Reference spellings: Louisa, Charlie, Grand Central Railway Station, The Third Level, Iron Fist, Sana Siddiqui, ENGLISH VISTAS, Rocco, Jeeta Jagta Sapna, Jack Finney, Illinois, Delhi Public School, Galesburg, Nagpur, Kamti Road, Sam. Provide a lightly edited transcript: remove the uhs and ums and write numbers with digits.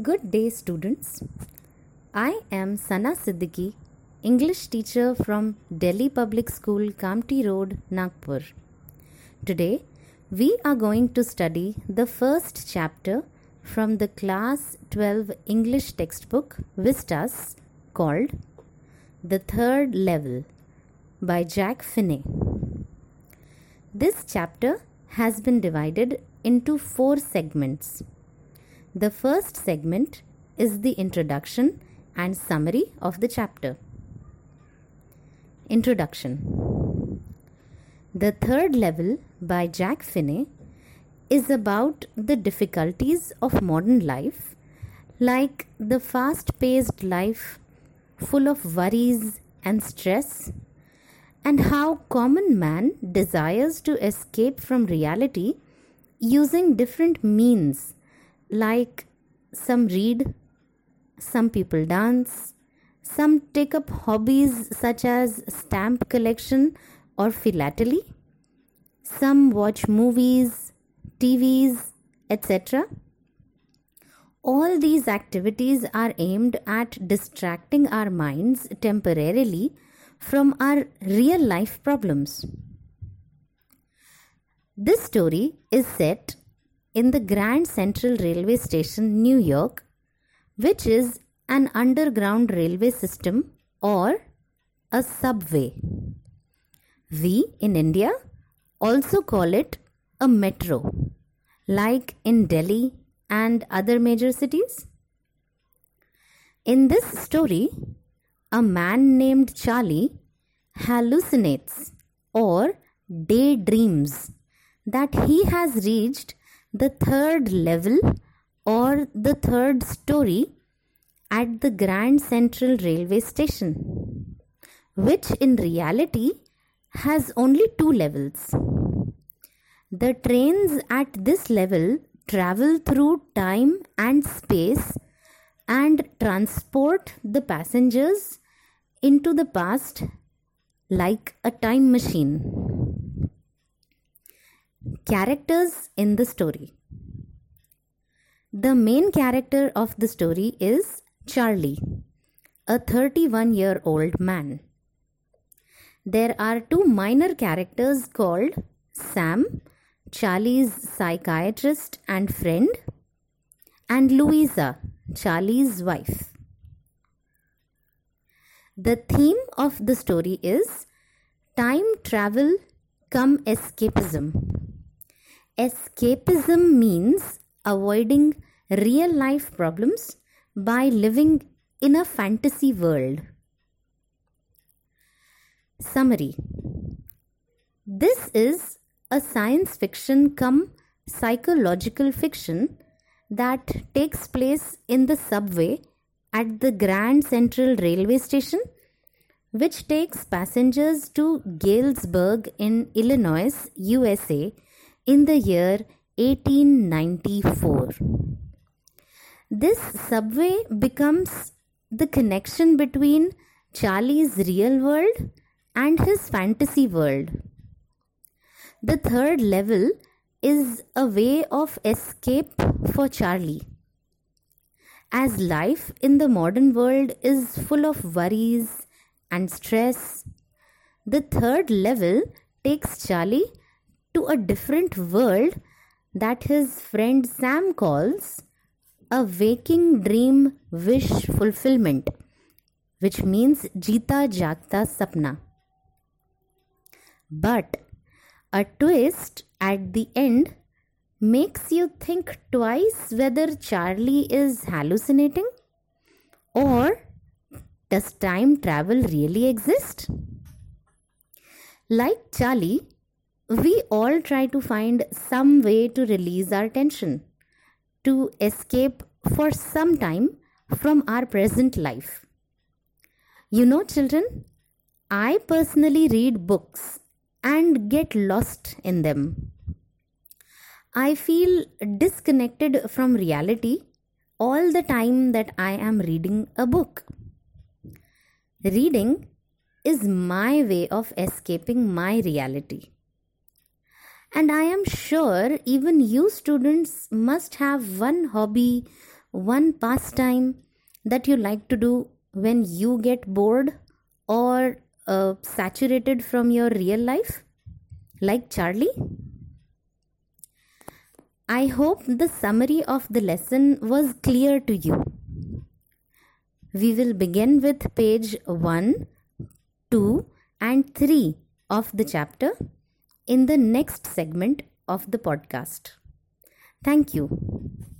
Good day, students. I am Sana Siddiqui, English teacher from Delhi Public School, Kamti Road, Nagpur. Today, we are going to study the first chapter from the CLASS XII English textbook, Vistas, called The Third Level by Jack Finney. This chapter has been divided into 4 segments. The first segment is the introduction and summary of the chapter. Introduction. The Third Level by Jack Finney is about the difficulties of modern life, like the fast-paced life full of worries and stress, and how common man desires to escape from reality using different means. Like some read, some people dance, some take up hobbies such as stamp collection or philately, some watch movies, TVs, etc. All these activities are aimed at distracting our minds temporarily from our real life problems. This story is set in the Grand Central Railway Station, New York, which is an underground railway system or a subway. We in India also call it a metro, like in Delhi and other major cities. In this story, a man named Charlie hallucinates or daydreams that he has reached the third level or the third story at the Grand Central Railway Station, which in reality has only 2 levels. The trains at this level travel through time and space and transport the passengers into the past like a time machine. Characters in the story. The main character of the story is Charlie, a 31-year-old man. There are 2 minor characters called Sam, Charlie's psychiatrist and friend, and Louisa, Charlie's wife. The theme of the story is time travel cum escapism. Escapism means avoiding real life problems by living in a fantasy world. Summary. This is a science fiction cum psychological fiction that takes place in the subway at the Grand Central Railway Station, which takes passengers to Galesburg in Illinois, USA, in the year 1894. This subway becomes the connection between Charlie's real world and his fantasy world. The third level is a way of escape for Charlie. As life in the modern world is full of worries and stress, the third level takes Charlie to a different world that his friend Sam calls a waking dream wish fulfillment, which means Jeeta Jagta Sapna. But a twist at the end makes you think twice whether Charlie is hallucinating or does time travel really exist? Like Charlie, we all try to find some way to release our tension, to escape for some time from our present life. You know, children, I personally read books and get lost in them. I feel disconnected from reality all the time that I am reading a book. Reading is my way of escaping my reality. And I am sure even you students must have one hobby one pastime that you like to do when you get bored or saturated from your real life, like Charlie? I hope the summary of the lesson was clear to you. We will begin with page 1, 2 and 3 of the chapter in the next segment of the podcast. Thank you.